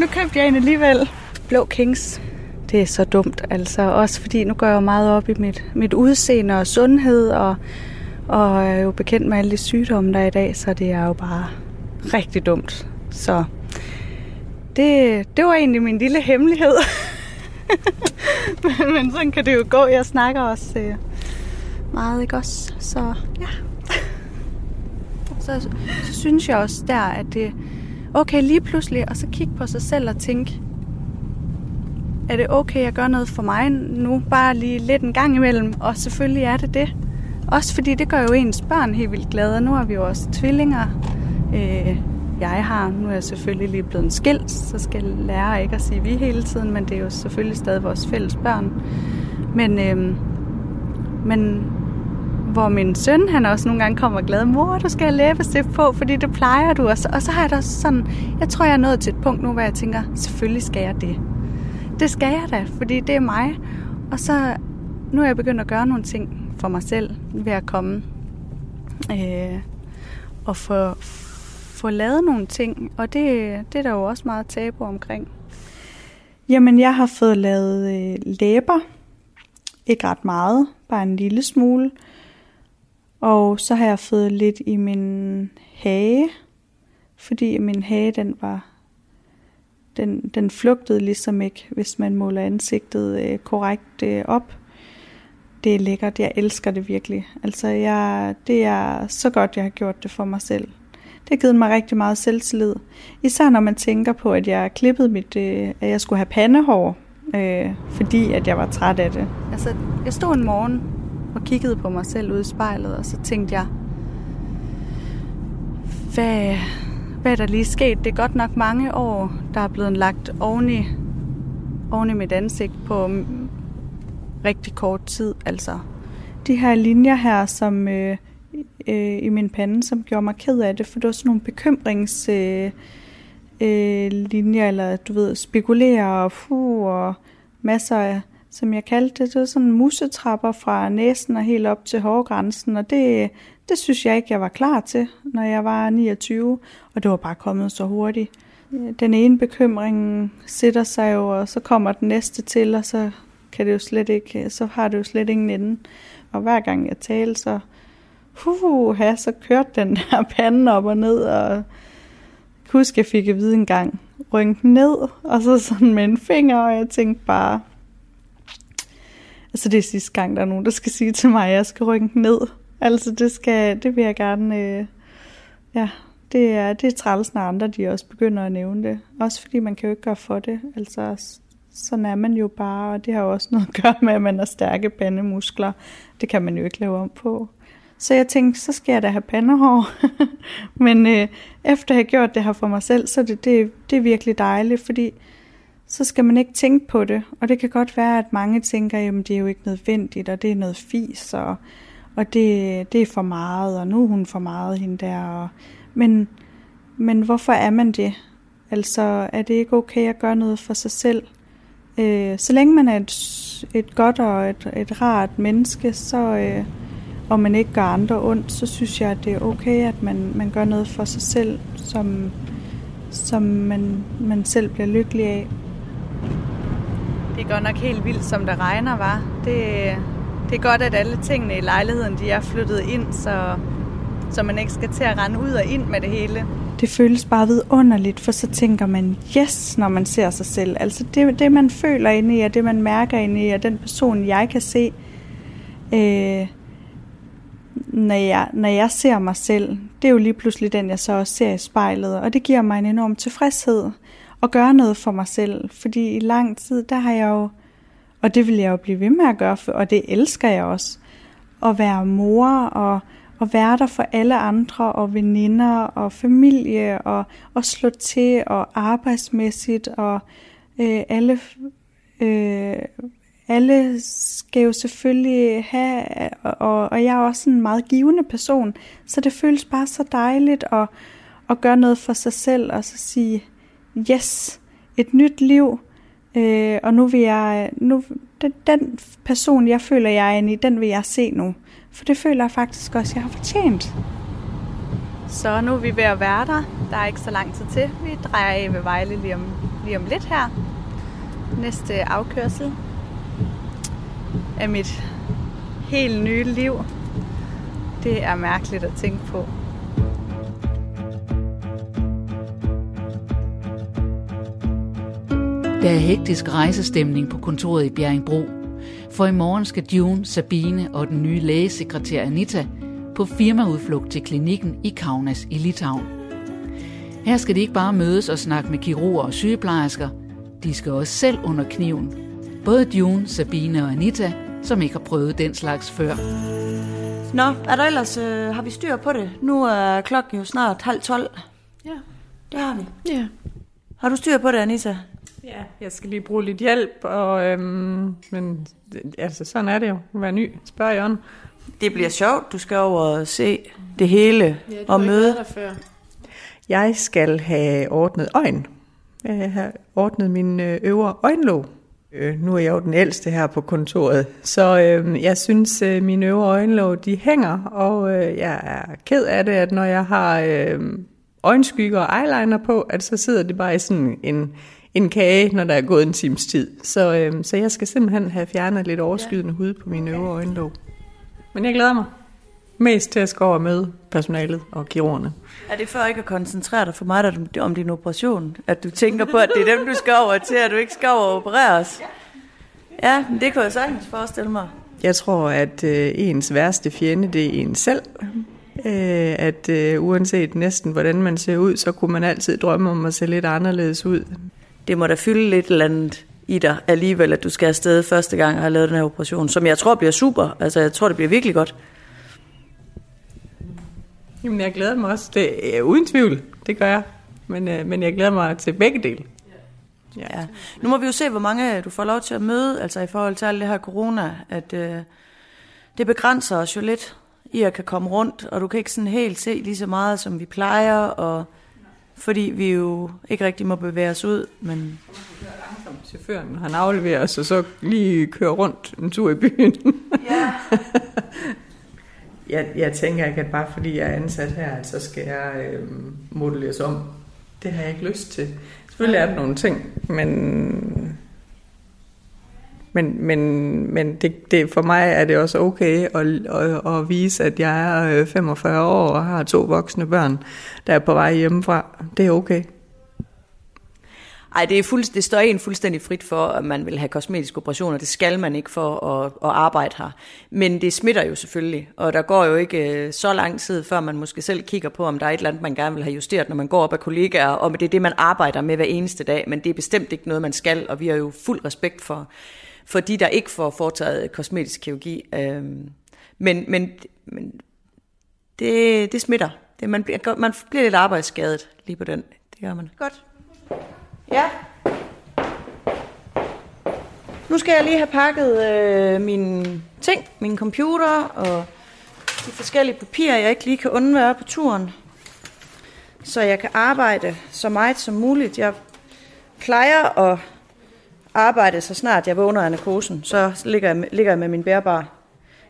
Nu købte jeg en alligevel. Blå Kings. Det er så dumt, altså. Også fordi nu går jeg jo meget op i mit, mit udseende og sundhed, og, og er jo bekendt med alle de sygdomme, der er i dag, så det er jo bare rigtig dumt. Så det, det var egentlig min lille hemmelighed. men, men sådan kan det jo gå. Jeg snakker også... Øh, meget, ikke også? Så ja. så, så synes jeg også der, at det okay lige pludselig, og så kigge på sig selv og tænke, er det okay, jeg gør noget for mig nu? Bare lige lidt en gang imellem, og selvfølgelig er det det. Også fordi det gør jo ens børn helt vildt glade. Nu har vi jo også tvillinger. Øh, jeg har, nu er jeg selvfølgelig lige blevet en skilt, så skal jeg lære ikke at sige vi hele tiden, men det er jo selvfølgelig stadig vores fælles børn. Men... Øh, Men hvor min søn, han også nogle gange kommer glad, mor, du skal have læbestift på, fordi det plejer du. Og så, og så har jeg da også sådan, jeg tror, jeg er nået til et punkt nu, hvor jeg tænker, selvfølgelig skal jeg det. Det skal jeg da, fordi det er mig. Og så nu er jeg begyndt at gøre nogle ting for mig selv, ved at komme øh, og få, få lavet nogle ting. Og det, det er der jo også meget tabu omkring. Jamen, jeg har fået lavet øh, læber. Ikke ret meget, bare en lille smule. Og så har jeg fået lidt i min hage, fordi min hage, den var, den, den flugtede ligesom ikke, hvis man måler ansigtet øh, korrekt øh, op. Det er lækkert, jeg elsker det virkelig. Altså, jeg, det er så godt, jeg har gjort det for mig selv. Det har givet mig rigtig meget selvtillid. Især når man tænker på, at jeg klippede mit, øh, at jeg skulle have pandehår. Øh, fordi at jeg var træt af det. Altså, jeg stod en morgen og kiggede på mig selv ude i spejlet, og så tænkte jeg, hvad, hvad er der lige sket? Det er godt nok mange år, der er blevet lagt oven i, oven i mit ansigt på rigtig kort tid. Altså, de her linjer her, som øh, øh, i min pande, som gjorde mig ked af det, for det var sådan nogle bekymrings... Øh, Øh, linjer, eller du ved, spekulere og fuh, og masser af, som jeg kaldte det, det var sådan musetrapper fra næsen og helt op til hårgrænsen, og det, det synes jeg ikke, jeg var klar til, når jeg var niogtyve, og det var bare kommet så hurtigt. den ene bekymring sætter sig jo, og så kommer den næste til, og så kan det jo slet ikke, så har det jo slet ingen ende. Og hver gang jeg talte, så huha, så kørte den der panden op og ned, og jeg kan huske, jeg fik at vide en gang, rynke ned, og så sådan med en finger, og jeg tænkte bare, altså det er sidste gang, der er nogen, der skal sige til mig, at jeg skal rynke ned. Altså det skal, det vil jeg gerne, øh, ja, det er, det er træls, når andre de også begynder at nævne det. Også fordi man kan jo ikke gøre for det, altså sådan er man jo bare, og det har jo også noget at gøre med, at man har stærke bandemuskler. Det kan man jo ikke lave om på. Så jeg tænkte, så skal jeg da have pandehår. Men øh, efter jeg har gjort det her for mig selv, så det, det, det er virkelig dejligt, fordi så skal man ikke tænke på det. Og det kan godt være, at mange tænker, jamen det er jo ikke nødvendigt, og det er noget fis, og, og det, det er for meget, og nu er hun for meget hende der. Og, men, men hvorfor er man det? Altså er det ikke okay at gøre noget for sig selv? Øh, så længe man er et, et godt og et, et rart menneske, så... Øh, og man ikke gør andre ondt, så synes jeg, at det er okay, at man, man gør noget for sig selv, som, som man, man selv bliver lykkelig af. Det er godt nok helt vildt, som der regner, var. Det, det er godt, at alle tingene i lejligheden, de er flyttet ind, så, så man ikke skal til at rende ud og ind med det hele. Det føles bare vidunderligt, for så tænker man, yes, når man ser sig selv. Altså det, det man føler inde i, og det man mærker inde i, og den person, jeg kan se... Øh, Når jeg, når jeg ser mig selv, det er jo lige pludselig den, jeg så også ser i spejlet, og det giver mig en enorm tilfredshed at gøre noget for mig selv, fordi i lang tid, der har jeg jo, og det vil jeg jo blive ved med at gøre, og det elsker jeg også, at være mor og, og være der for alle andre og veninder og familie og, og slå til og arbejdsmæssigt og øh, alle... Øh, Alle skal jo selvfølgelig have, og, og jeg er også en meget givende person, så det føles bare så dejligt at, at gøre noget for sig selv, og så sige, yes, et nyt liv, øh, og nu vil jeg, nu, den, den person, jeg føler, jeg er inde i, den vil jeg se nu. For det føler jeg faktisk også, jeg har fortjent. Så nu er vi ved at være der. Der er ikke så lang tid til. Vi drejer af ved Vejle lige om, lige om lidt her. Næste afkørsel af mit helt nye liv. Det er mærkeligt at tænke på. Der er hektisk rejsestemning på kontoret i Bjerringbro, for i morgen skal June, Sabine og den nye lægesekretær Anita på firmaudflugt til klinikken i Kaunas i Litauen. Her skal de ikke bare mødes og snakke med kirurger og sygeplejersker, de skal også selv under kniven. Både June, Sabine og Anita, som ikke har prøvet den slags før. Nå, er der ellers, øh, har vi styr på det? Nu er klokken jo snart halv tolv. Ja. Det har vi. Ja. Har du styr på det, Anita? Ja, jeg skal lige bruge lidt hjælp, og, øhm, men altså, sådan er det jo. Vær ny, spørg Jørgen. Det bliver sjovt, du skal over og se det hele ja, det og møde. Før. Jeg skal have ordnet øjen. Jeg har ordnet min øvre øjenlåg. Øh, nu er jeg jo den ældste her på kontoret, så øh, jeg synes, øh, mine øvre øjenlåg, de hænger, og øh, jeg er ked af det, at når jeg har øh, øjenskygger og eyeliner på, at så sidder det bare i sådan en, en kage, når der er gået en times tid. Så, øh, så jeg skal simpelthen have fjernet lidt overskydende hud på mine øvre øjenlåg. Men jeg glæder mig mest til at skal over med personalet og kirurgerne. Er det for ikke at koncentrere dig for meget om din operation? At du tænker på, at det er dem, du skal over til, at du ikke skal over og opereres? Ja, men det kunne jeg sagtens forestille mig. Jeg tror, at øh, ens værste fjende, det er en selv. Øh, at øh, uanset næsten, hvordan man ser ud, så kunne man altid drømme om at se lidt anderledes ud. Det må da fylde lidt eller andet i dig alligevel, at du skal afsted første gang og have lavet den her operation, som jeg tror bliver super. Altså, jeg tror, det bliver virkelig godt. Jamen, jeg glæder mig også. Det er uden tvivl, det gør jeg. Men, øh, men jeg glæder mig til begge dele. Ja. Ja. Nu må vi jo se, hvor mange du får lov til at møde, altså i forhold til alt det her corona, at øh, det begrænser os jo lidt i at kan komme rundt, og du kan ikke sådan helt se lige så meget, som vi plejer, og fordi vi jo ikke rigtig må bevæge os ud, men... Chaufføren, han afleverer os, og så lige kører rundt en tur i byen. Ja. Jeg, jeg tænker ikke, at bare fordi jeg er ansat her, så skal jeg øh, modelleres om det har jeg ikke lyst til. Selvfølgelig er der nogle ting, men men men men det, det for mig er det også okay at, at, at vise, at jeg er femogfyrre år og har to voksne børn, der er på vej hjemmefra. Det er okay. Ej, det, er fuldst- det står en fuldstændig frit for, at man vil have kosmetiske operationer. Det skal man ikke for at, at arbejde her. Men det smitter jo selvfølgelig, og der går jo ikke så lang tid, før man måske selv kigger på, om der er et eller andet, man gerne vil have justeret, når man går op af kollegaer, og det er det, man arbejder med hver eneste dag. Men det er bestemt ikke noget, man skal, og vi har jo fuld respekt for, for de, der ikke får foretaget kosmetisk kirurgi. Øhm, men men, men det, det smitter. Det, man, bliver, man bliver lidt arbejdsskadet lige på den. Det gør man. Godt. Ja. Nu skal jeg lige have pakket øh, mine ting, min computer og de forskellige papirer, jeg ikke lige kan undvære på turen, så jeg kan arbejde så meget som muligt. Jeg plejer at arbejde så snart jeg vågner af narkosen, så ligger jeg, ligger jeg med min bærbare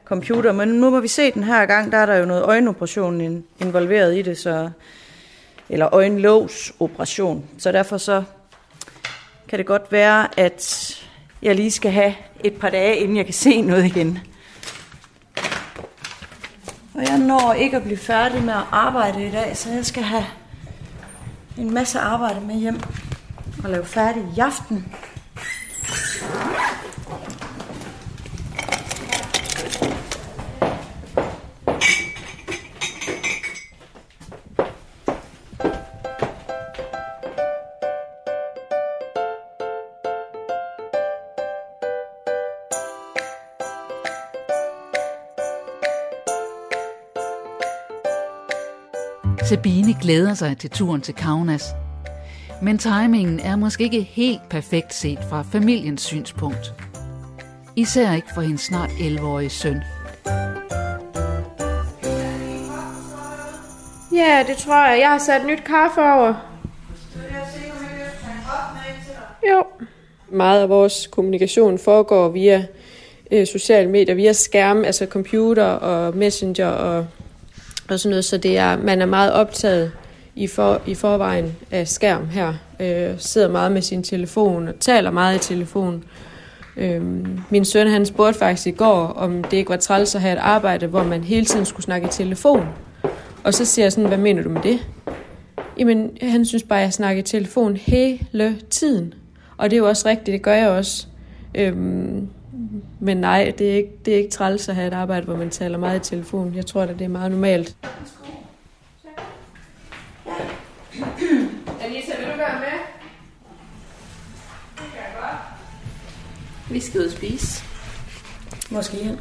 computer. Men nu må vi se den her gang, der er der jo noget øjenoperation involveret i det, så eller øjenlågsoperation, så derfor så kan det godt være, at jeg lige skal have et par dage, inden jeg kan se noget igen. Og jeg når ikke at blive færdig med at arbejde i dag, så jeg skal have en masse arbejde med hjem og lave færdig i aften. Sabine glæder sig til turen til Kaunas. Men timingen er måske ikke helt perfekt set fra familiens synspunkt. Især ikke for hendes snart elleve-årige søn. Ja, det tror jeg. Jeg har sat nyt kaffe over. Jo. Meget af vores kommunikation foregår via øh, sociale medier, via skærme, altså computer og messenger og og sådan noget, så det er, man er meget optaget i, for, i forvejen af skærm her. Øh, sidder meget med sin telefon og taler meget i telefonen. Øh, min søn, han spurgte faktisk i går, om det ikke var træls at have et arbejde, hvor man hele tiden skulle snakke i telefon. Og så siger jeg sådan, hvad mener du med det? Jamen, han synes bare, at jeg snakker i telefon hele tiden. Og det er jo også rigtigt, det gør jeg også. Øh, Men nej, det er ikke, det er ikke træls at have et arbejde, hvor man taler meget i telefonen. Jeg tror da, det er meget normalt. Anita, vil du være med? Det kan jeg godt. Vi skal ud og spise. Måske hen.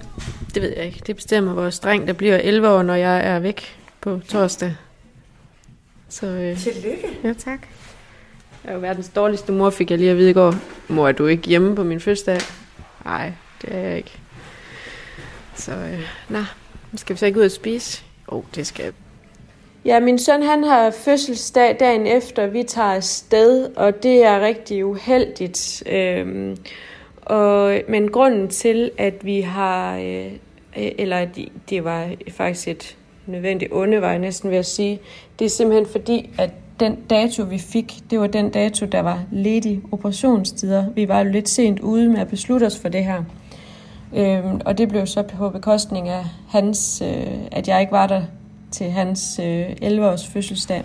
Det ved jeg ikke. Det bestemmer vores dreng, der bliver elleve år, når jeg er væk på torsdag. Så, øh... tillykke. Ja, tak. Jeg er jo verdens dårligste mor, fik jeg lige at vide i går. Mor, er du ikke hjemme på min fødselsdag? Nej, det er jeg ikke. Så, øh, nej. Skal vi så ikke ud og spise? Åh, oh, det skal jeg. Ja, min søn, han har fødselsdag dagen efter, vi tager afsted, og det er rigtig uheldigt. Øhm, og, men grunden til, at vi har, øh, eller det, det var faktisk et nødvendigt undervej, næsten ved at sige, det er simpelthen fordi, at den dato, vi fik, det var den dato, der var ledige operationstider. Vi var jo lidt sent ude med at beslutte os for det her. Øhm, og det blev så på bekostning af hans, øh, at jeg ikke var der til hans øh, elleve-års fødselsdag.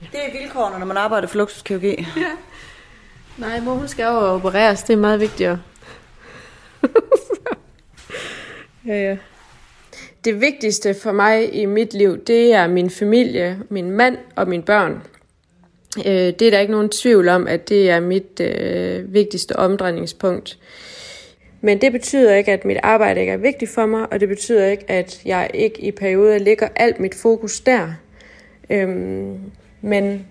Det er vilkårene, når man arbejder for luksuskirurgi. Ja. Nej, mor, hun skal jo opereres. Det er meget vigtigere. ja, ja. Det vigtigste for mig i mit liv, det er min familie, min mand og mine børn. Det er der ikke nogen tvivl om, at det er mit øh, vigtigste omdrejningspunkt. Men det betyder ikke, at mit arbejde ikke er vigtigt for mig, og det betyder ikke, at jeg ikke i perioder lægger alt mit fokus der. Øhm, men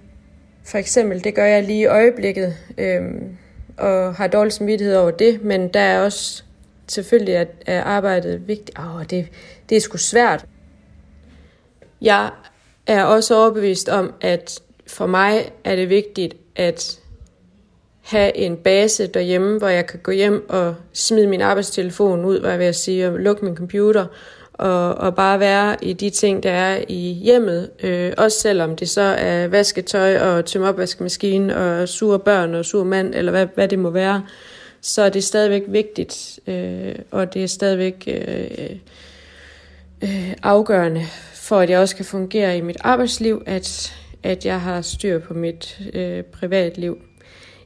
for eksempel, det gør jeg lige i øjeblikket, øhm, og har dårlig samvittighed over det, men der er også selvfølgelig, at arbejdet vigtigt. Åh, det, det er sgu svært. Jeg er også overbevist om, at for mig er det vigtigt at have en base derhjemme, hvor jeg kan gå hjem og smide min arbejdstelefon ud, hvad jeg vil sige, og lukke min computer og, og bare være i de ting, der er i hjemmet. Øh, også selvom det så er vasketøj og tømme opvaskemaskinen og sure børn og sur mand, eller hvad, hvad det må være, så er det stadigvæk vigtigt, øh, og det er stadigvæk øh, øh, afgørende for, at jeg også kan fungere i mit arbejdsliv, at, at jeg har styr på mit øh, privatliv.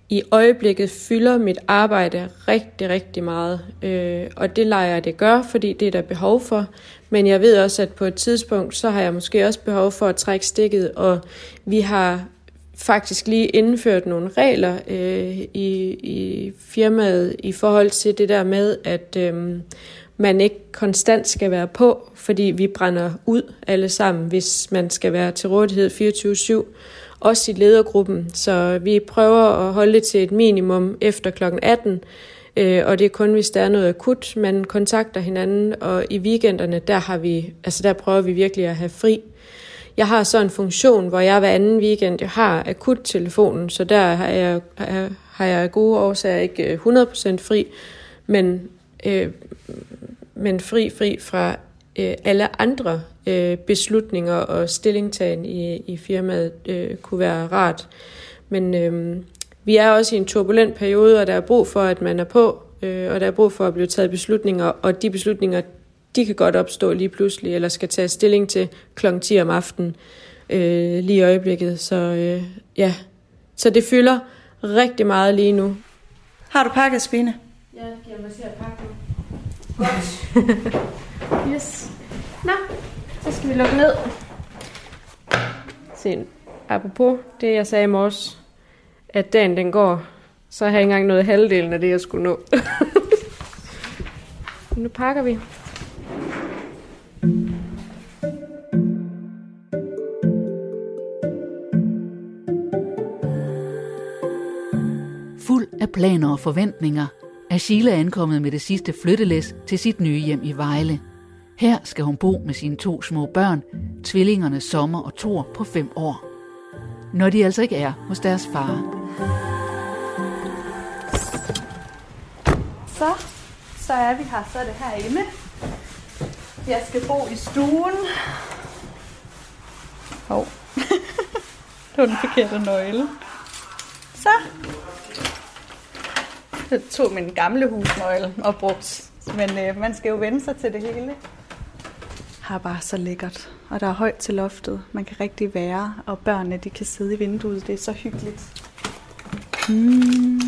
I øjeblikket fylder mit arbejde rigtig, rigtig meget, øh, og det leger jeg det gør, fordi det er der behov for. Men jeg ved også, at på et tidspunkt, så har jeg måske også behov for at trække stikket, og vi har faktisk lige indført nogle regler øh, i, i firmaet i forhold til det der med, at øh, man ikke konstant skal være på, fordi vi brænder ud alle sammen, hvis man skal være til rådighed fireogtyve syv. Også i ledergruppen, så vi prøver at holde det til et minimum efter klokken atten, øh, og det er kun, hvis der er noget akut, man kontakter hinanden, og i weekenderne, der, har vi, altså der prøver vi virkelig at have fri. Jeg har så en funktion, hvor jeg hver anden weekend har akuttelefonen, så der har jeg, har jeg gode årsager ikke hundrede procent fri, men, øh, men fri, fri fra øh, alle andre beslutninger og stillingtagen i, i firmaet øh, kunne være rart. Men øh, vi er også i en turbulent periode, og der er brug for, at man er på, øh, og der er brug for at blive taget beslutninger, og de beslutninger, de kan godt opstå lige pludselig, eller skal tage stilling til klokken ti om aftenen øh, lige i øjeblikket. Så øh, ja, så det fylder rigtig meget lige nu. Har du pakket, Spine? Ja, jeg giver mig til at pakke det. Godt. Yes. Nå. Så skal vi lukke ned. Se, apropos det, jeg sagde i morges, at dagen den går, så har jeg ikke engang nået halvdelen af det, jeg skulle nå. Nu pakker vi. Fuld af planer og forventninger er Sheila ankommet med det sidste flyttelæs til sit nye hjem i Vejle. Her skal hun bo med sine to små børn, tvillingerne Sommer og Tor på fem år. Når de altså ikke er hos deres far. Så, så er vi her. Så er det herinde. Jeg skal bo i stuen. Hov. Oh. Det var den forkerte nøgle. Så. Jeg tog min gamle husnøgle og brugt. Men øh, man skal jo vende sig til det hele. Har bare så lækkert, og der er højt til loftet. Man kan rigtig være, og børnene de kan sidde i vinduet. Det er så hyggeligt. Hmm.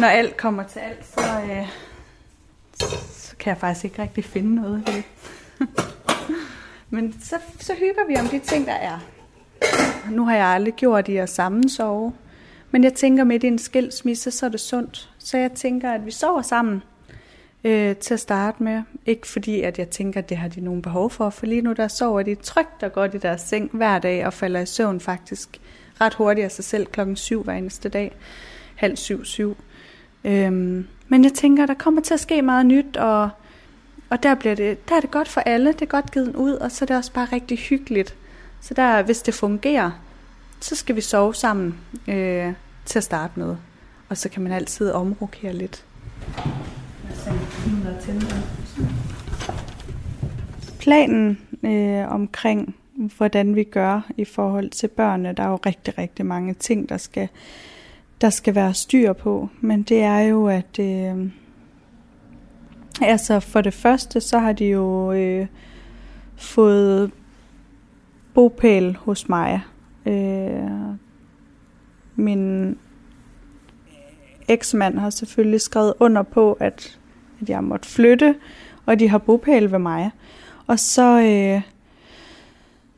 Når alt kommer til alt, så, øh, så kan jeg faktisk ikke rigtig finde noget ved det. Men så, så hygger vi om de ting, der er. Nu har jeg aldrig gjort i at sammensove. Men jeg tænker, midt i en skilsmisse, så er det sundt. Så jeg tænker, at vi sover sammen øh, til at starte med. Ikke fordi, at jeg tænker, at det har de nogen behov for. For lige nu der sover de trygt og godt i deres seng hver dag og falder i søvn faktisk ret hurtigt af sig selv klokken syv hver eneste dag. Halv syv, syv. Øhm, men jeg tænker, der kommer til at ske meget nyt, og, og der, bliver det, der er det godt for alle. Det er godt givet ud, og så er det også bare rigtig hyggeligt. Så der, hvis det fungerer, så skal vi sove sammen øh, til at starte med. Og så kan man altid omrokere lidt. Planen øh, omkring, hvordan vi gør i forhold til børnene, der er jo rigtig, rigtig mange ting, der skal, der skal være styr på. Men det er jo, at øh, altså for det første, så har de jo øh, fået bopæl hos mig. Øh, min eksmand har selvfølgelig skrevet under på, at, at jeg måtte flytte, og de har bopæl ved mig. Og så, øh,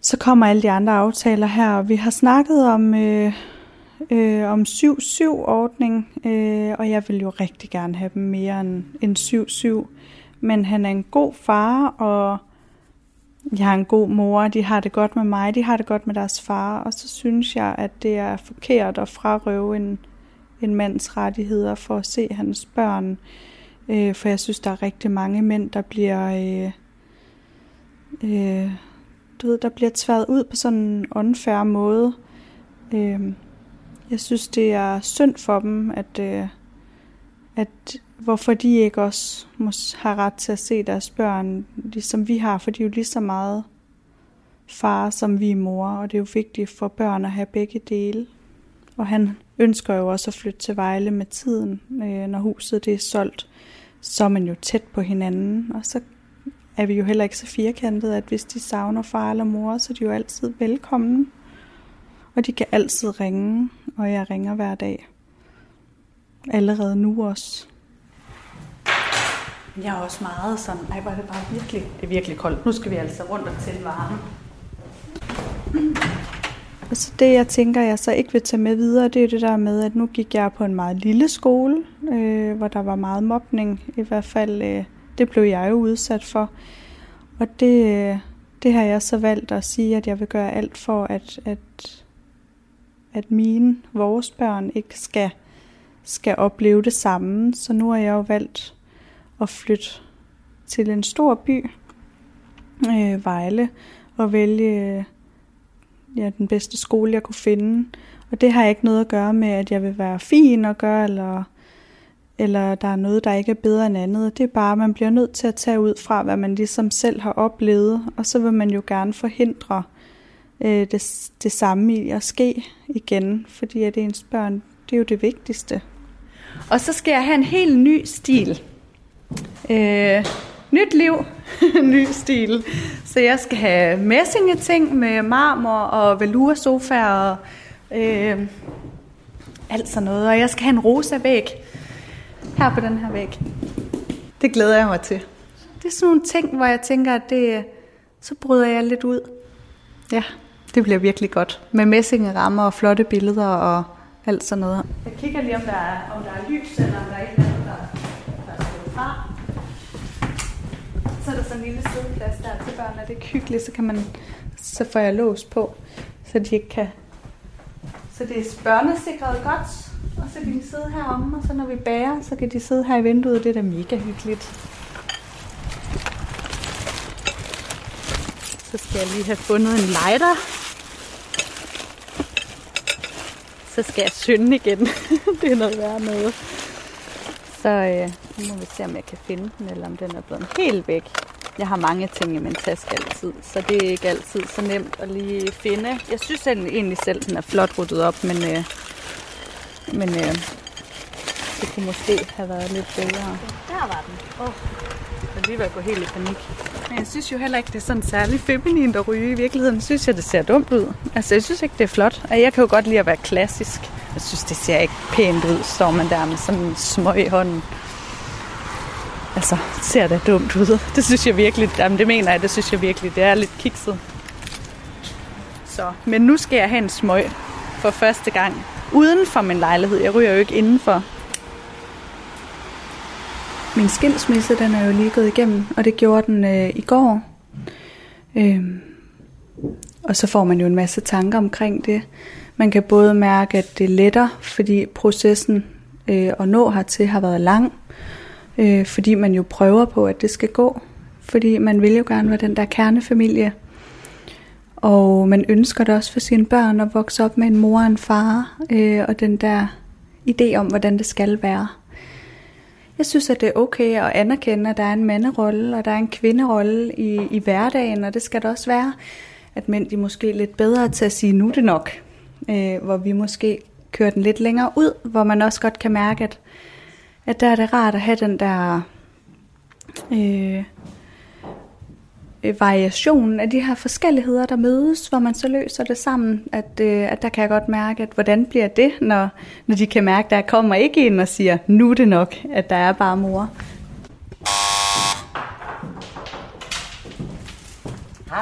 så kommer alle de andre aftaler her. Vi har snakket om, øh, øh, om syv syv-ordning, øh, og jeg vil jo rigtig gerne have dem mere end, end syv syv. Men han er en god far, og jeg har en god mor, de har det godt med mig, de har det godt med deres far, og så synes jeg, at det er forkert at frarøve en, en mands rettigheder for at se hans børn. Øh, for jeg synes, der er rigtig mange mænd, der bliver, øh, øh, du ved, der bliver tværet ud på sådan en unfair måde. Øh, jeg synes, det er synd for dem, at, øh, at hvorfor de ikke også har ret til at se deres børn, ligesom vi har, for de er jo lige så meget far, som vi er mor, og det er jo vigtigt for børn at have begge dele. Og han ønsker jo også at flytte til Vejle med tiden, når huset det er solgt, så er man jo tæt på hinanden, og så er vi jo heller ikke så firkantede, at hvis de savner far eller mor, så er de jo altid velkommen, og de kan altid ringe, og jeg ringer hver dag. Allerede nu også. Jeg er også meget sådan, nej, hvor er det bare virkelig, det er virkelig koldt. Nu skal vi altså rundt og tænde varme. Og så det, jeg tænker, jeg så ikke vil tage med videre, det er det der med, at nu gik jeg på en meget lille skole, øh, hvor der var meget mobning. I hvert fald, øh, det blev jeg jo udsat for. Og det, øh, det har jeg så valgt at sige, at jeg vil gøre alt for, at, at, at mine, vores børn ikke skal, skal opleve det samme. Så nu har jeg jo valgt at flytte til en stor by, øh, Vejle, og vælge ja, den bedste skole, jeg kunne finde. Og det har ikke noget at gøre med, at jeg vil være fin og gøre, eller, eller der er noget, der ikke er bedre end andet. Det er bare, at man bliver nødt til at tage ud fra, hvad man ligesom selv har oplevet, og så vil man jo gerne forhindre øh, det, det samme i at ske igen, fordi at ens børn, det er jo det vigtigste. Og så skal jeg have en helt ny stil. Øh, nyt liv, ny stil. Så jeg skal have messingeting med marmor og veloursofaer og øh, alt sådan noget. Og jeg skal have en rosa væg her på den her væg. Det glæder jeg mig til. Det er sådan nogle ting, hvor jeg tænker, at det, så bryder jeg lidt ud. Ja, det bliver virkelig godt. Med messingerammer og flotte billeder og alt sådan noget. Jeg kigger lige, om der er, om der er lys eller om der er et så er der sådan en lille sideplads der til børnene, det er hyggeligt, så kan man så får jeg lås på, så de ikke kan. Så det er børnesikret godt, og så kan de sidde heromme, og så når vi bager, så kan de sidde her i vinduet, det er da mega hyggeligt. Så skal jeg lige have fundet en lighter. Så skal jeg synde igen, det er noget værre noget. Så øh, nu må vi se, om jeg kan finde den, eller om den er blevet helt væk. Jeg har mange ting i min taske altid, så det er ikke altid så nemt at lige finde. Jeg synes egentlig selv, den er flot ruttet op, men, øh, men øh, det kunne måske have været lidt bedre. Der var den. Åh, jeg er lige ved at gå helt i panik. Men jeg synes jo heller ikke, det er sådan særlig feminint at ryge. I virkeligheden synes jeg, det ser dumt ud. Altså, jeg synes ikke, det er flot. Og jeg kan jo godt lide at være klassisk. Jeg synes, det ser ikke pænt ud, står man der med sådan en smøg i hånden. Altså, ser det dumt ud. Det synes jeg virkelig, jamen det mener jeg, det synes jeg virkelig, det er lidt kikset. Så, men nu skal jeg have en smøg for første gang. Uden for min lejlighed, jeg ryger jo ikke indenfor. Min skilsmisse, den er jo lige gået igennem, og det gjorde den øh, i går. Øhm. Og så får man jo en masse tanker omkring det. Man kan både mærke, at det letter, fordi processen øh, at nå hertil har været lang. Øh, fordi man jo prøver på, at det skal gå. Fordi man vil jo gerne være den der kernefamilie. Og man ønsker det også for sine børn at vokse op med en mor og en far. Øh, og den der idé om, hvordan det skal være. Jeg synes, at det er okay at anerkende, at der er en manderolle, og der er en kvinderolle i, i hverdagen. Og det skal det også være, at mænd de måske er lidt bedre til at sige, nu er det nok. Øh, hvor vi måske kører den lidt længere ud, hvor man også godt kan mærke, at, at der er det rart at have den der øh, øh, variation af de her forskelligheder, der mødes, hvor man så løser det sammen, at, øh, at der kan jeg godt mærke, at hvordan bliver det, når, når de kan mærke, at der kommer ikke ind og siger, nu er det nok, at der er bare mor. Hej!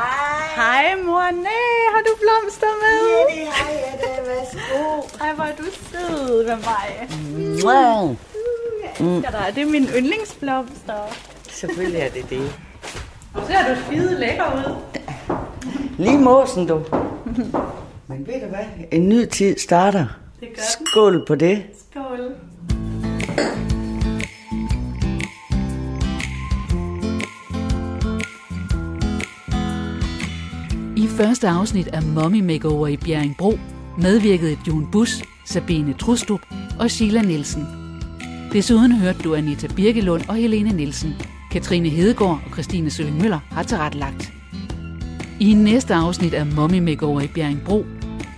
Hej mor, nej, har du blomster med? Ja, det har jeg da, værsgo. Ej, hvor er du sød med mig. Wow. Mm. Mm, jeg elsker dig, det er mine yndlingsblomster. Selvfølgelig er det det. Og ser du skide lækker ud. Lige måsen, du. Men ved du hvad? En ny tid starter. Det gør den. Skål på det. Skål. I første afsnit af Mommy Makeover i Bjerringbro medvirkede June Busch, Sabine Trustrup og Sheila Nielsen. Desuden hørte du Anita Birkelund og Helene Nielsen. Katrine Hedegård og Christine Søling-Møller har tilrettelagt. I næste afsnit af Mommy Makeover i Bjerringbro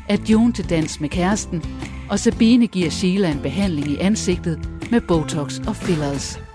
er June til dans med kæresten, og Sabine giver Sheila en behandling i ansigtet med Botox og fillers.